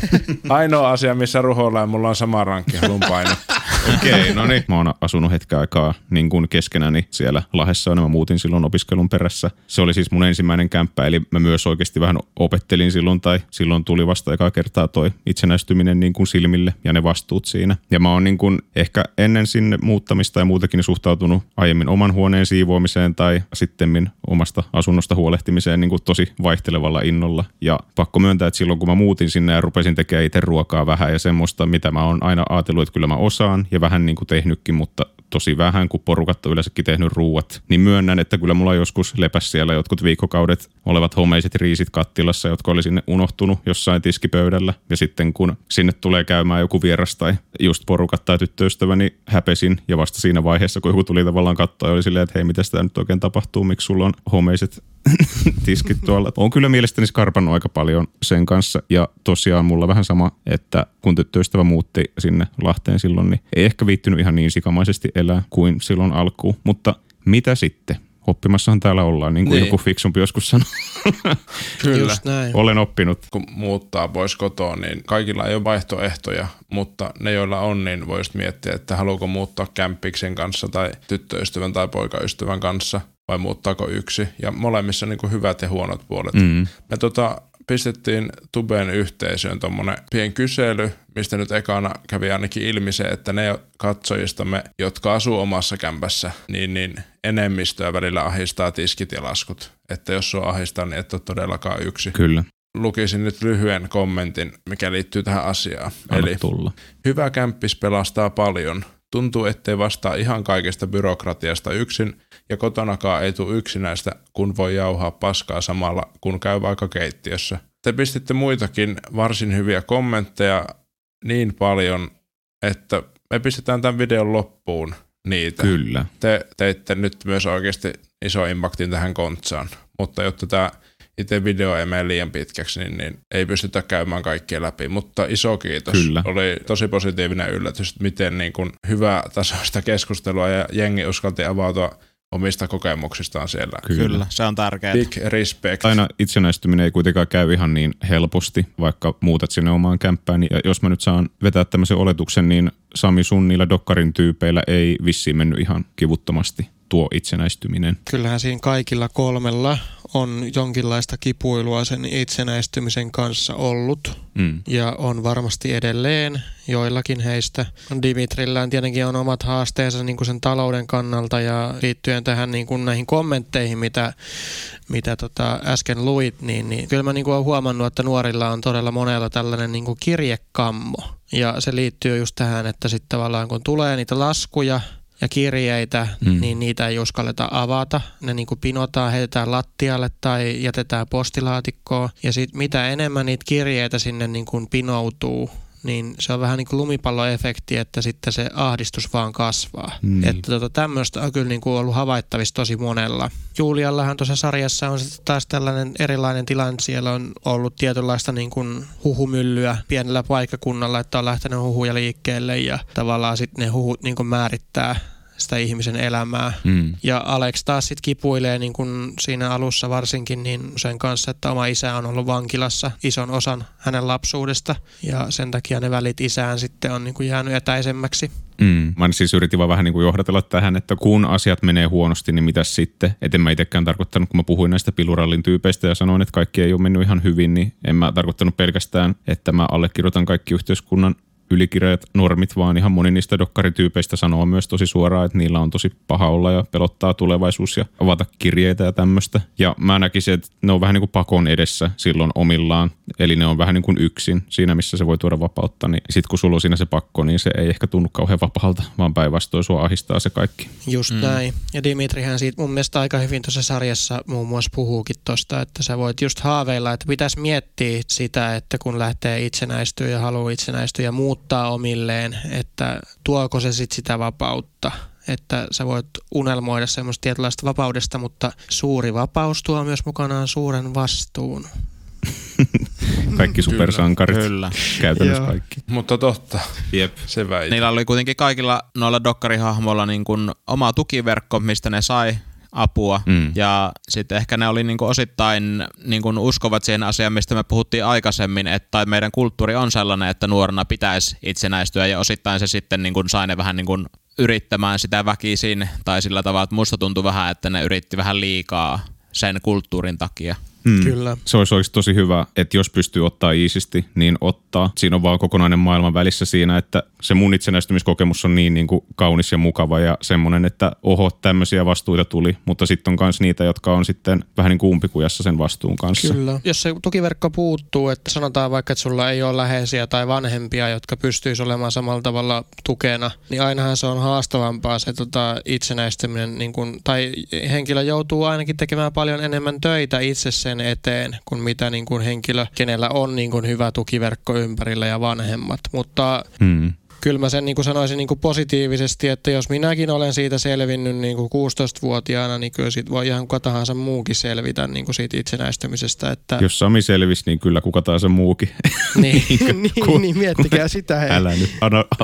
Ainoa asia, missä Ruholla ja mulla on sama rankki, haluan painottaa. Okei, no niin. Mä oon asunut hetken aikaa niin kuin keskenäni siellä Lahdessa, ja mä muutin silloin opiskelun perässä. Se oli siis mun ensimmäinen kämppä, eli mä myös oikeasti vähän opettelin silloin, tai silloin tuli vasta ekaa kertaa toi itsenäistyminen niin kuin silmille ja ne vastuut siinä. Ja mä oon niin kuin ehkä ennen sinne muuttamista ja muutenkin suhtautunut aiemmin oman huoneen siivoamiseen tai sittemmin omasta asunnosta huolehtimiseen niin kuin tosi vaihtelevalla innolla. Ja pakko myöntää, että silloin kun mä muutin sinne ja rupesin tekemään itse ruokaa vähän ja semmoista, mitä mä oon aina ajatellut, että kyllä mä osaan, ja vähän niin kuin tehnytkin, mutta tosi vähän, kun porukat on yleensäkin tehnyt ruuat. Niin myönnän, että kyllä mulla joskus lepäs siellä jotkut viikkokaudet olevat homeiset riisit kattilassa, jotka oli sinne unohtunut jossain tiskipöydällä. Ja sitten kun sinne tulee käymään joku vieras tai just porukat tai tyttöystävä, niin häpesin. Ja vasta siinä vaiheessa, kun joku tuli tavallaan katsoa, oli silleen, että hei, mitä sitä nyt oikein tapahtuu, miksi sulla on homeiset tiskit tuolla. On kyllä mielestäni skarpannut aika paljon sen kanssa. Ja tosiaan mulla vähän sama, että kun tyttöystävä muutti sinne Lahteen silloin, niin ei ehkä viittynyt ihan niin sikamaisesti elää kuin silloin alkuun. Mutta mitä sitten? Oppimassahan täällä ollaan, niin kuin joku fiksumpi joskus sanoi. Kyllä. Olen oppinut. Kun muuttaa pois kotoa, niin kaikilla ei ole vaihtoehtoja, mutta ne, joilla on, niin voi miettiä, että haluuko muuttaa kämppiksen kanssa tai tyttöystävän tai poikaystävän kanssa vai muuttaako yksi. Ja molemmissa niin kuin hyvät ja huonot puolet. Me pistettiin Tuben yhteisöön tuommoinen pieni kysely, mistä nyt ekana kävi ainakin ilmi se, että ne katsojistamme, jotka asuu omassa kämpässä, niin enemmistöä välillä ahdistaa tiskit ja laskut. Että jos sua ahdistaa, niin et ole todellakaan yksi. Kyllä. Lukisin nyt lyhyen kommentin, mikä liittyy tähän asiaan. Anna tulla. Eli hyvä kämppis pelastaa paljon. Tuntuu, ettei vastaa ihan kaikesta byrokratiasta yksin, ja kotonakaan ei tule yksinäistä, kun voi jauhaa paskaa samalla, kun käy vaikka keittiössä. Te pistitte muitakin varsin hyviä kommentteja niin paljon, että me pistetään tämän videon loppuun niitä. Kyllä. Te teitte nyt myös oikeasti iso impaktin tähän kontsaan, mutta jotta tämä itse video ei mene liian pitkäksi, niin ei pystytä käymään kaikkea läpi, mutta iso kiitos. Kyllä. Oli tosi positiivinen yllätys, että miten niin kuin hyvä tasoista keskustelua ja jengi uskalti avautua omista kokemuksistaan siellä. Kyllä, se on tärkeää. Big respect. Aina itsenäistyminen ei kuitenkaan käy ihan niin helposti, vaikka muutat sinne omaan kämppään. Ja jos mä nyt saan vetää tämmöisen oletuksen, niin Sami, sun niillä dokkarin tyypeillä ei vissiin mennyt ihan kivuttomasti tuo itsenäistyminen. Kyllähän siinä kaikilla kolmella on jonkinlaista kipuilua sen itsenäistymisen kanssa ollut ja on varmasti edelleen joillakin heistä. Dimitrillään tietenkin on omat haasteensa niin kuin sen talouden kannalta ja liittyen tähän niin kuin näihin kommentteihin, mitä äsken luit, niin kyllä mä niin kuin olen huomannut, että nuorilla on todella monella tällainen niin kuin kirjekammo ja se liittyy just tähän, että sitten tavallaan kun tulee niitä laskuja ja kirjeitä, niin niitä ei uskalleta avata. Ne niin kuin pinotaan, heitetään lattialle tai jätetään postilaatikkoon. Ja sitten mitä enemmän niitä kirjeitä sinne niin kuin pinoutuu, niin se on vähän niin kuin lumipalloefekti, että sitten se ahdistus vaan kasvaa. Että tämmöistä on kyllä niin kuin ollut havaittavissa tosi monella. Juliallahan tuossa sarjassa on sitten taas tällainen erilainen tilanne. Siellä on ollut tietynlaista niin kuin huhumyllyä pienellä paikkakunnalla, että on lähtenyt huhuja liikkeelle ja tavallaan sitten ne huhut niin kuin määrittää sitä ihmisen elämää. Ja Alex taas sitten kipuilee niin kuin siinä alussa varsinkin niin sen kanssa, että oma isä on ollut vankilassa ison osan hänen lapsuudesta ja sen takia ne välit isään sitten on niin kuin jäänyt etäisemmäksi. Mä siis yritin vaan vähän niin kuin johdatella tähän, että kun asiat menee huonosti, niin mitäs sitten? Et en mä itsekään tarkoittanut, kun mä puhuin näistä Pillurallin tyypeistä ja sanoin, että kaikki ei ole mennyt ihan hyvin, niin en mä tarkoittanut pelkästään, että mä allekirjoitan kaikki yhteiskunnan ylikirjat normit, vaan ihan moni niistä dokkarityypeistä sanoo myös tosi suoraan, että niillä on tosi paha olla ja pelottaa tulevaisuus ja avata kirjeitä ja tämmöistä. Ja mä näkisin, että ne on vähän niin kuin pakon edessä silloin omillaan, eli ne on vähän niin kuin yksin siinä, missä se voi tuoda vapautta. Niin sit kun sulla on siinä se pakko, niin se ei ehkä tunnu kauhean vapaalta, vaan päinvastoin sua ahdistaa se kaikki. Just näin. Ja Dimitrihän siitä mun mielestä aika hyvin tuossa sarjassa muun muassa puhuukin tosta, että sä voit just haaveilla, että pitäisi miettiä sitä, että kun lähtee itsenäistyä ja haluaa itsenäistyä ja muuttaa omilleen, että tuoko se sitten sitä vapautta, että sä voit unelmoida semmoista tietynlaista vapaudesta, mutta suuri vapaus tuo myös mukanaan suuren vastuun. Kaikki supersankarit. Kyllä. Käytännössä joo. Kaikki. Mutta totta. Jep. Se väitän. Niillä oli kuitenkin kaikilla noilla dokkarihahmoilla niin kuin oma tukiverkko, mistä ne sai apua. Ja sitten ehkä ne oli niinku osittain niinku uskovat siihen asiaan, mistä me puhuttiin aikaisemmin, että meidän kulttuuri on sellainen, että nuorena pitäisi itsenäistyä ja osittain se sitten niinku sai ne vähän niinku yrittämään sitä väkisin tai sillä tavalla, että musta tuntui vähän, että ne yritti vähän liikaa sen kulttuurin takia. Kyllä. Se olisi tosi hyvä, että jos pystyy ottaa iisisti, niin ottaa. Siinä on vaan kokonainen maailman välissä siinä, että se mun itsenäistymiskokemus on niin kuin kaunis ja mukava ja semmoinen, että oho, tämmöisiä vastuita tuli, mutta sitten on myös niitä, jotka on sitten vähän niin kuin umpikujassa sen vastuun kanssa. Kyllä. Jos se tukiverkko puuttuu, että sanotaan vaikka, että sulla ei ole läheisiä tai vanhempia, jotka pystyisi olemaan samalla tavalla tukena, niin ainahan se on haastavampaa se itsenäistyminen, niin kuin, tai henkilö joutuu ainakin tekemään paljon enemmän töitä itse sen eteen, kun mitä niin kuin henkilö, kenellä on niin kuin hyvä tukiverkko ympärillä ja vanhemmat, mutta kyllä mä sen niin kuin sanoisin niin kuin positiivisesti, että jos minäkin olen siitä selvinnyt niin kuin 16-vuotiaana, niin kyllä siitä voi ihan kuka tahansa muukin selvitä niin kuin siitä itsenäistymisestä. Että jos Sami selvisi, niin kyllä kuka tahansa muukin. niin, miettikää sitä. Hei. Älä nyt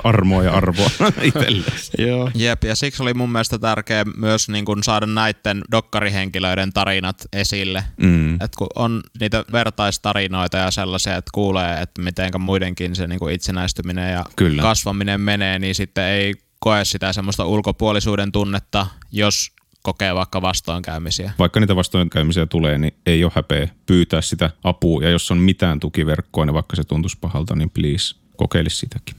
armoa ja arvoa itsellesi. Joo. Jep, ja siksi oli mun mielestä tärkeää myös niin kuin saada näiden dokkarihenkilöiden tarinat esille. Et kun on niitä vertaistarinoita ja sellaisia, että kuulee, että mitenkä muidenkin se niin kuin itsenäistyminen ja kasvaminen menee, niin sitten ei koe sitä semmoista ulkopuolisuuden tunnetta, jos kokee vaikka vastoinkäymisiä. Vaikka niitä vastoinkäymisiä tulee, niin ei ole häpeä pyytää sitä apua, ja jos on mitään tukiverkkoa, niin vaikka se tuntuisi pahalta, niin please, kokeile sitäkin.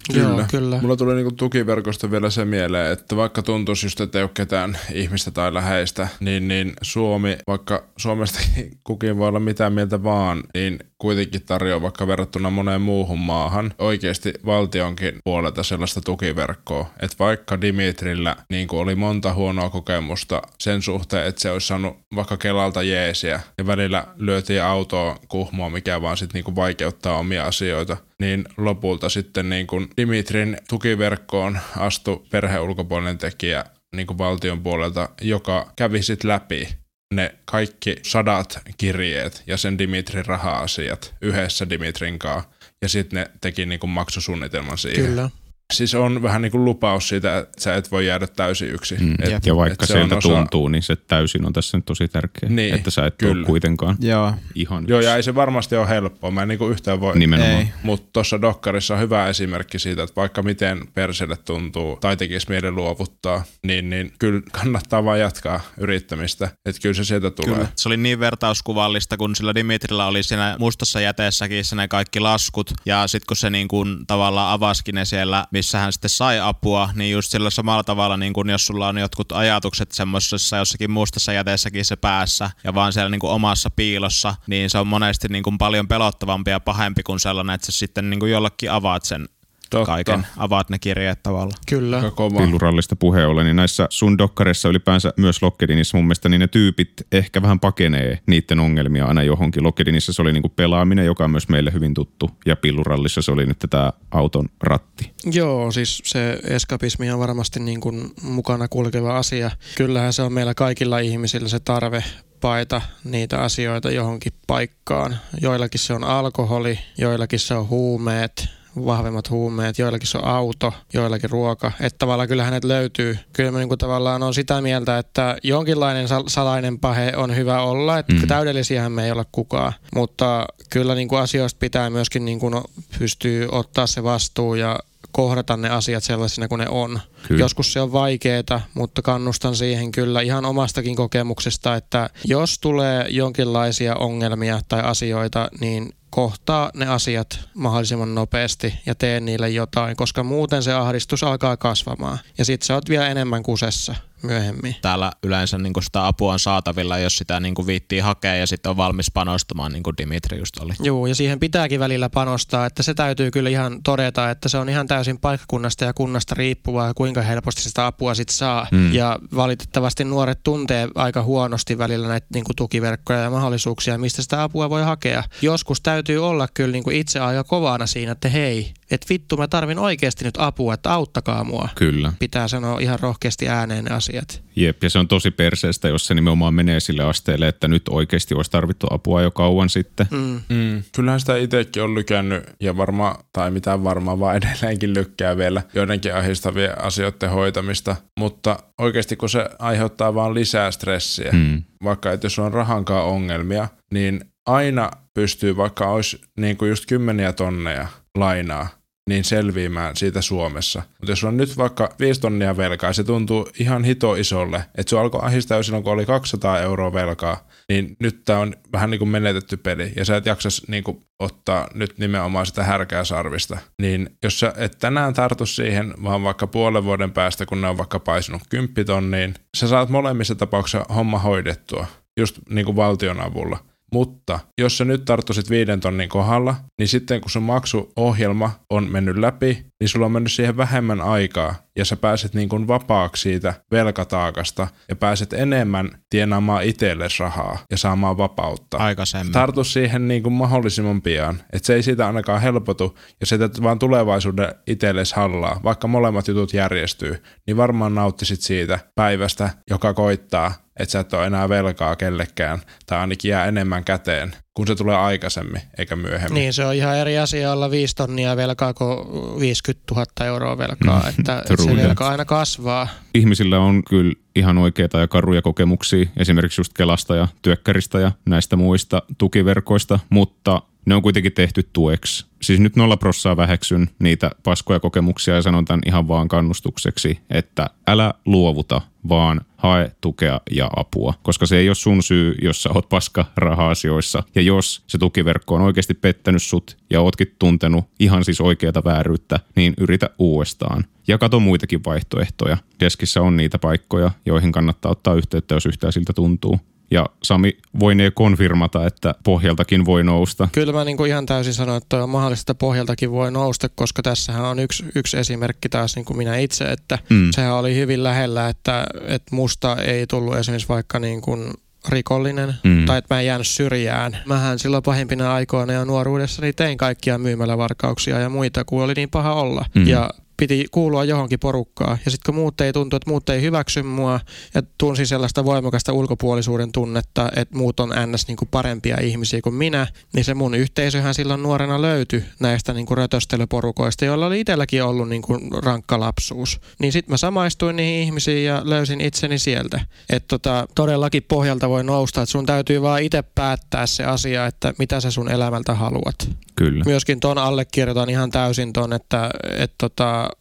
Kyllä. Mulla tulee niinku tukiverkosta vielä se mieleen, että vaikka tuntuisi just, että ei ole ketään ihmistä tai läheistä, niin Suomi, vaikka Suomesta kukin voi olla mitään mieltä vaan, niin kuitenkin tarjoaa vaikka verrattuna moneen muuhun maahan oikeasti valtionkin puolelta sellaista tukiverkkoa, että vaikka Dimitrillä niin kuin oli monta huonoa kokemusta sen suhteen, että se olisi saanut vaikka Kelalta jeesiä ja välillä lyötiin autoon kuhmoa, mikä vaan sitten niin kuin vaikeuttaa omia asioita, niin lopulta sitten niin kuin Dimitrin tukiverkkoon astui perheulkopuolinen tekijä niin kuin valtion puolelta, joka kävi sitten läpi ne kaikki 100 kirjeet ja sen Dimitrin raha-asiat yhdessä Dimitrin kanssa. Ja sitten ne teki niinku maksusuunnitelman siihen. Kyllä. Siis on vähän niinku lupaus siitä, että sä et voi jäädä täysin yksin. Ja vaikka sieltä tuntuu, niin se täysin on tässä tosi tärkeä. Niin, että sä et ole kuitenkaan ihan yksin. Joo, ja ei se varmasti ole helppoa. Mä en niinku yhtään voi. Nimenomaan. Mutta tuossa dokkarissa on hyvä esimerkki siitä, että vaikka miten perseelle tuntuu tai tekisi mielen luovuttaa, niin kyllä kannattaa vaan jatkaa yrittämistä. Että kyllä se sieltä tulee. Kyllä. Se oli niin vertauskuvallista, kun sillä Dimitrillä oli siinä mustassa jäteessäkin ne kaikki laskut. Ja sitten kun se niinku tavallaan avasikin ne siellä, missä hän sitten sai apua, niin just sillä samalla tavalla, niin kun jos sulla on jotkut ajatukset semmoisessa jossakin mustassa jäteessäkin se päässä ja vaan siellä niin kuin omassa piilossa, niin se on monesti niin kuin paljon pelottavampi ja pahempi kuin sellainen, että sä sitten niin kuin jollakin avaat sen. Totta. Kaiken, avaat ne kirjeet tavallaan. Kyllä. Pillurallista puheen ollen, niin näissä sun dokkareissa ylipäänsä myös Logged Inissa mun mielestä niin ne tyypit ehkä vähän pakenee niiden ongelmia aina johonkin. Logged Inissa se oli niinku pelaaminen, joka on myös meille hyvin tuttu, ja Pillurallissa se oli nyt tämä auton ratti. Joo, siis se eskapismi on varmasti niin kuin mukana kulkeva asia. Kyllähän se on meillä kaikilla ihmisillä se tarve paeta niitä asioita johonkin paikkaan. Joillakin se on alkoholi, joillakin se on huumeet, vahvemmat huumeet, joillakin se on auto, joillakin ruoka, että tavallaan kyllä hänet löytyy. Kyllä mä niinku tavallaan on sitä mieltä, että jonkinlainen salainen pahe on hyvä olla, että täydellisiähän me ei olla kukaan, mutta kyllä niinku asioista pitää myöskin niinku pystyy ottaa se vastuu ja kohdata ne asiat sellaisina kuin ne on. Kyllä. Joskus se on vaikeeta, mutta kannustan siihen kyllä ihan omastakin kokemuksesta, että jos tulee jonkinlaisia ongelmia tai asioita, niin kohtaa ne asiat mahdollisimman nopeasti ja tee niille jotain, koska muuten se ahdistus alkaa kasvamaan. Ja sit sä oot vielä enemmän kusessa myöhemmin. Täällä yleensä niinku sitä apua on saatavilla, jos sitä niinku viittii hakea ja sitten on valmis panostamaan, niin kuin Dimitri just oli. Joo, ja siihen pitääkin välillä panostaa, että se täytyy kyllä ihan todeta, että se on ihan täysin paikkakunnasta ja kunnasta riippuvaa, kuinka helposti sitä apua sit saa. Ja valitettavasti nuoret tuntee aika huonosti välillä näitä niinku tukiverkkoja ja mahdollisuuksia, mistä sitä apua voi hakea. Joskus täytyy olla kyllä niinku itse aika kovana siinä, että hei, että vittu mä tarvin oikeasti nyt apua, että auttakaa mua. Kyllä. Pitää sanoa ihan rohkeasti ääneen ne asiat. Jep, ja se on tosi perseestä, jos se nimenomaan menee sille asteelle, että nyt oikeasti olisi tarvittu apua jo kauan sitten. Kyllähän sitä itsekin on lykännyt ja vaan edelleenkin lykkää vielä joidenkin ahdistavien asioiden hoitamista, mutta oikeasti kun se aiheuttaa vaan lisää stressiä, vaikka että jos on rahankaan ongelmia, niin aina pystyy, vaikka olisi niin kuin just 10 000 lainaa, niin selviämään siitä Suomessa. Mutta jos on nyt vaikka 5 000 velkaa, se tuntuu ihan hito isolle. Että se alkoi ahdistaa jo silloin, kun oli 200 € velkaa, niin nyt tämä on vähän niin kuin menetetty peli. Ja sä et jaksa niin kuin ottaa nyt nimenomaan sitä härkää sarvista. Niin jos sä et tänään tartu siihen, vaan vaikka puolen vuoden päästä, kun ne on vaikka paisunut 10 000, sä saat molemmissa tapauksissa homma hoidettua, just niin kuin valtion avulla. Mutta jos sä nyt tarttuisit 5 000 kohdalla, niin sitten kun sun maksuohjelma on mennyt läpi, niin sulla on mennyt siihen vähemmän aikaa ja sä pääset niin kuin vapaaksi siitä velkataakasta ja pääset enemmän tienaamaan itsellesi rahaa ja saamaan vapautta. Aikaisemmin. Tartu siihen niin kuin mahdollisimman pian, että se ei siitä ainakaan helpotu ja se vaan tulevaisuuden itsellesi hallaa, vaikka molemmat jutut järjestyy, niin varmaan nauttisit siitä päivästä, joka koittaa, että sä et ole enää velkaa kellekään tai ainakin jää enemmän käteen, kun se tulee aikaisemmin eikä myöhemmin. Niin, se on ihan eri asia olla 5 000 velkaa kuin 50 000 € velkaa, että se velka aina kasvaa. Ihmisillä on kyllä ihan oikeita ja karuja kokemuksia, esimerkiksi just Kelasta ja työkkäristä ja näistä muista tukiverkoista, mutta ne on kuitenkin tehty tueksi. Siis nyt 0% väheksyn niitä paskoja kokemuksia ja sanon tämän ihan vaan kannustukseksi, että älä luovuta, vaan hae tukea ja apua, koska se ei ole sun syy, jos sä oot paska raha-asioissa. Ja jos se tukiverkko on oikeasti pettänyt sut ja ootkin tuntenut ihan siis oikeata vääryyttä, niin yritä uudestaan. Ja kato muitakin vaihtoehtoja. Deskissä on niitä paikkoja, joihin kannattaa ottaa yhteyttä, jos yhtään siltä tuntuu. Ja Sami voinee konfirmata, että pohjaltakin voi nousta. Kyllä mä niinku ihan täysin sanoin, että toi on mahdollista, että pohjaltakin voi nousta, koska tässähän on yksi esimerkki taas niin kuin minä itse, että sehän oli hyvin lähellä, että musta ei tullut esimerkiksi vaikka niin kuin rikollinen tai että mä en jäänyt syrjään. Mähän silloin pahimpina aikoina ja nuoruudessani tein kaikkia myymälävarkauksia ja muita, kun oli niin paha olla. Ja piti kuulua johonkin porukkaan. Ja sitten kun muut ei tuntu, että muut ei hyväksy mua, ja tunsin sellaista voimakasta ulkopuolisuuden tunnetta, että muut on ns. Niinku parempia ihmisiä kuin minä, niin se mun yhteisöhän silloin nuorena löytyi näistä niinku rötöstelyporukoista, joilla oli itselläkin ollut niinku rankka lapsuus. Niin sitten mä samaistuin niihin ihmisiin ja löysin itseni sieltä. Että todellakin pohjalta voi nousta, että sun täytyy vaan itse päättää se asia, että mitä sä sun elämältä haluat. Kyllä. Myöskin ton allekirjoitan ihan täysin ton, että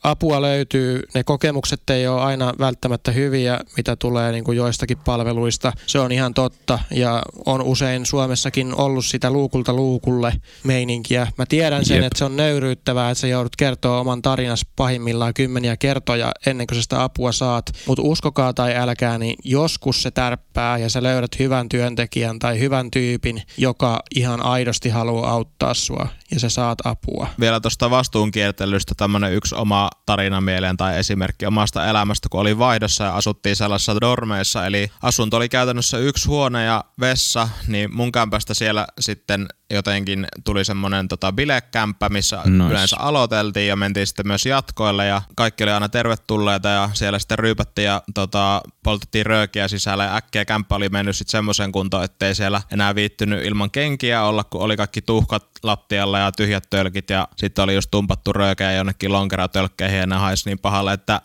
apua löytyy, ne kokemukset ei ole aina välttämättä hyviä, mitä tulee niin kuin joistakin palveluista. Se on ihan totta ja on usein Suomessakin ollut sitä luukulta luukulle meininkiä. Mä tiedän sen, että se on nöyryyttävää, että sä joudut kertoa oman tarinasi pahimmillaan kymmeniä kertoja ennen kuin sä sitä apua saat. Mutta uskokaa tai älkää, niin joskus se tärppää ja sä löydät hyvän työntekijän tai hyvän tyypin, joka ihan aidosti haluaa auttaa sua ja sä saat apua. Vielä tuosta vastuunkiertelystä tämmönen yksi oma tarina mieleen tai esimerkki omasta elämästä, kun oli vaihdossa ja asuttiin sellaisessa dormeissa, eli asunto oli käytännössä yksi huone ja vessa, niin mun kämpästä siellä sitten jotenkin tuli semmoinen bilekämppä, missä yleensä aloiteltiin ja mentiin sitten myös jatkoille ja kaikki oli aina tervetulleita ja siellä sitten ryypättiin ja poltettiin röökiä sisällä ja äkkiä kämppä oli mennyt sitten semmoisen kuntoon, ettei siellä enää viittynyt ilman kenkiä olla, kun oli kaikki tuhkat lattialla ja tyhjät tölkit ja sitten oli just tumpattu röökeä jonnekin lonkeratölkkeihin ja ne haisi niin pahalle, että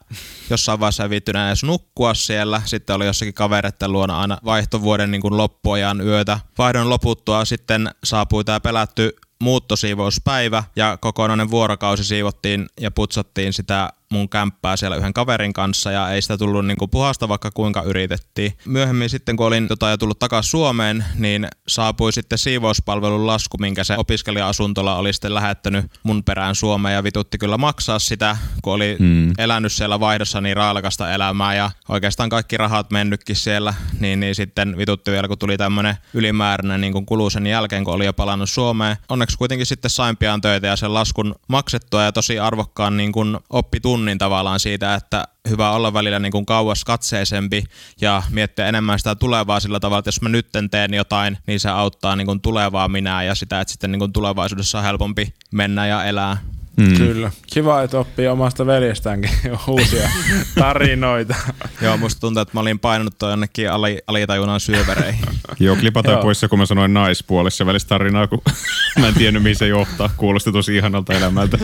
jossain vaiheessa ei viittynyt edes nukkua siellä. Sitten oli jossakin kavereiden luona aina vaihtovuoden niin kuin loppuajan yötä. Vaihdon loputtua sitten saapui tämä pelätty muuttosiivouspäivä ja kokonainen vuorokausi siivottiin ja putsattiin sitä mun kämppää siellä yhden kaverin kanssa ja ei sitä tullut niinku puhasta vaikka kuinka yritettiin. Myöhemmin sitten kun olin jo tullut takaisin Suomeen, niin saapui sitten siivouspalvelun lasku, minkä se opiskelija-asuntola oli sitten lähettänyt mun perään Suomeen ja vitutti kyllä maksaa sitä, kun oli elänyt siellä vaihdossa niin raalakasta elämää ja oikeastaan kaikki rahat mennytkin siellä, niin sitten vitutti vielä, kun tuli tämmönen ylimääräinen niin kun kulu sen jälkeen, kun oli jo palannut Suomeen. Onneksi kuitenkin sitten sain pian töitä ja sen laskun maksettua ja tosi arvokkaan niin kun oppitunnin tavallaan siitä, että hyvä olla välillä niin kuin kauas katseisempi ja miettiä enemmän sitä tulevaa sillä tavalla, että jos mä nyt teen jotain, niin se auttaa niin kuin tulevaa minää ja sitä, että sitten niin kuin tulevaisuudessa on helpompi mennä ja elää. Kyllä. Kiva, että oppii omasta veljestäänkin uusia tarinoita. Joo, musta tuntuu, että mä olin painanut toi jonnekin alitajunnan syövereihin. Joo, klipataan pois se, kun mä sanoin naispuolessa välistä tarinaa, kun mä en tiennyt, mihin se johtaa. Kuulosti tosi ihanalta elämältä.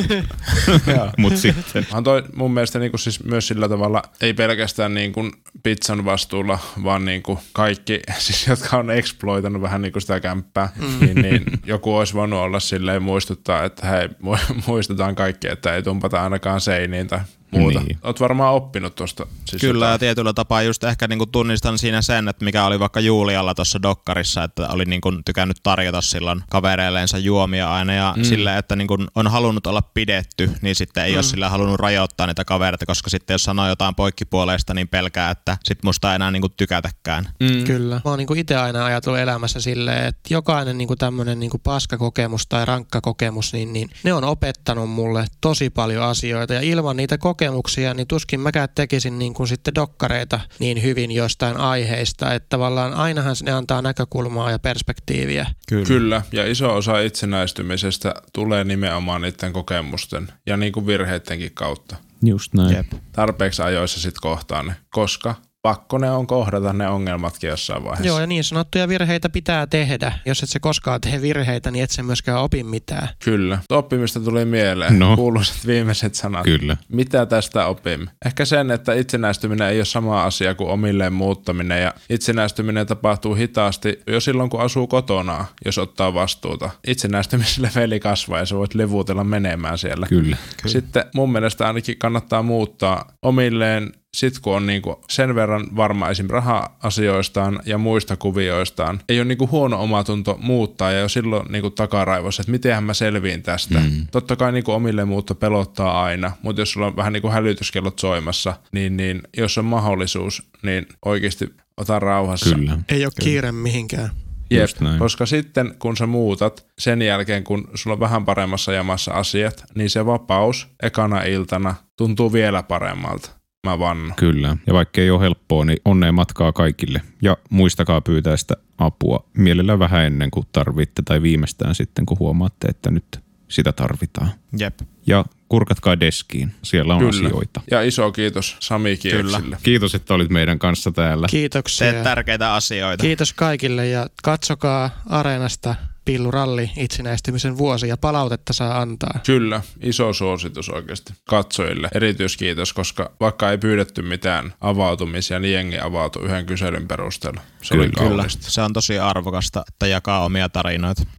Mut sitten. On toi mun mielestä niin kun siis myös sillä tavalla, ei pelkästään niin kun Pitsan vastuulla, vaan niin kun kaikki, siis jotka on exploitannut vähän niin kun sitä kämppää, niin joku olisi voinut olla silleen muistuttaa, että hei, muistutaan kaikki, että ei tumpata ainakaan seiniin tai muuta. Niin. Oot varmaan oppinut tuosta. Siis kyllä ja tietyllä tapaa just ehkä niinku tunnistan siinä sen, että mikä oli vaikka Julialla tuossa dokkarissa, että oli niinku tykännyt tarjota silloin kavereilleensa juomia aina ja sille, että niinku on halunnut olla pidetty, niin sitten ei ole sillä halunnut rajoittaa niitä kavereita, koska sitten jos sanoo jotain poikkipuoleista, niin pelkää, että sit musta ei enää niinku tykätäkään. Kyllä. Mä oon niinku itse aina ajatellut elämässä silleen, että jokainen niinku tämmönen niinku paskakokemus tai rankkakokemus, niin ne on opettanut mulle tosi paljon asioita ja ilman niitä kokemuksia, niin tuskin mäkään tekisin niin kuin sitten dokkareita niin hyvin jostain aiheista, että tavallaan ainahan ne antaa näkökulmaa ja perspektiiviä. Kyllä, ja iso osa itsenäistymisestä tulee nimenomaan niiden kokemusten ja niin kuin virheidenkin kautta. Just näin. Jep. Tarpeeksi ajoissa sitten kohtaan ne, koska pakko ne on kohdata ne ongelmatkin jossain vaiheessa. Joo, ja niin sanottuja virheitä pitää tehdä. Jos et se koskaan tee virheitä, niin et se myöskään opi mitään. Kyllä. Oppimista tuli mieleen. No. Kuuluisat viimeiset sanat. Kyllä. Mitä tästä opimme? Ehkä sen, että itsenäistyminen ei ole sama asia kuin omilleen muuttaminen. Ja itsenäistyminen tapahtuu hitaasti jo silloin, kun asuu kotonaan, jos ottaa vastuuta. Itsenäistymisleveli kasvaa ja sä voit levutella menemään siellä. Kyllä. Sitten mun mielestä ainakin kannattaa muuttaa omilleen sitten kun on niinku sen verran varma esim. Raha-asioistaan ja muista kuvioistaan, ei ole niinku huono omatunto muuttaa ja jo silloin niinku takaraivossa, että mitenhän mä selviin tästä. Mm. Totta kai niinku omille muutto pelottaa aina, mutta jos sulla on vähän niinku hälytyskellot soimassa, niin jos on mahdollisuus, niin oikeasti ota rauhassa. Kyllä. Ei ole kiire mihinkään. Jep, koska sitten kun sä muutat, sen jälkeen kun sulla on vähän paremmassa jamassa asiat, niin se vapaus ekana iltana tuntuu vielä paremmalta. Mä vannon. Kyllä, ja vaikka ei ole helppoa, niin onnea matkaa kaikille. Ja muistakaa pyytää sitä apua mielellä vähän ennen kuin tarvitte tai viimeistään sitten kun huomaatte, että nyt sitä tarvitaan. Jep. Ja kurkatkaa deskiin, siellä on Kyllä. asioita. Ja iso kiitos Sami Kieksille. Kiitos, että olit meidän kanssa täällä. Kiitoksia. Teet tärkeitä asioita. Kiitos kaikille ja katsokaa Areenasta Pilluralli itsenäistymisen vuosi ja palautetta saa antaa. Kyllä, iso suositus oikeasti katsojille. Erityiskiitos, koska vaikka ei pyydetty mitään avautumisia, niin jengi avautui yhden kyselyn perusteella. Se oli kaunista. Se on tosi arvokasta, että jakaa omia tarinoita.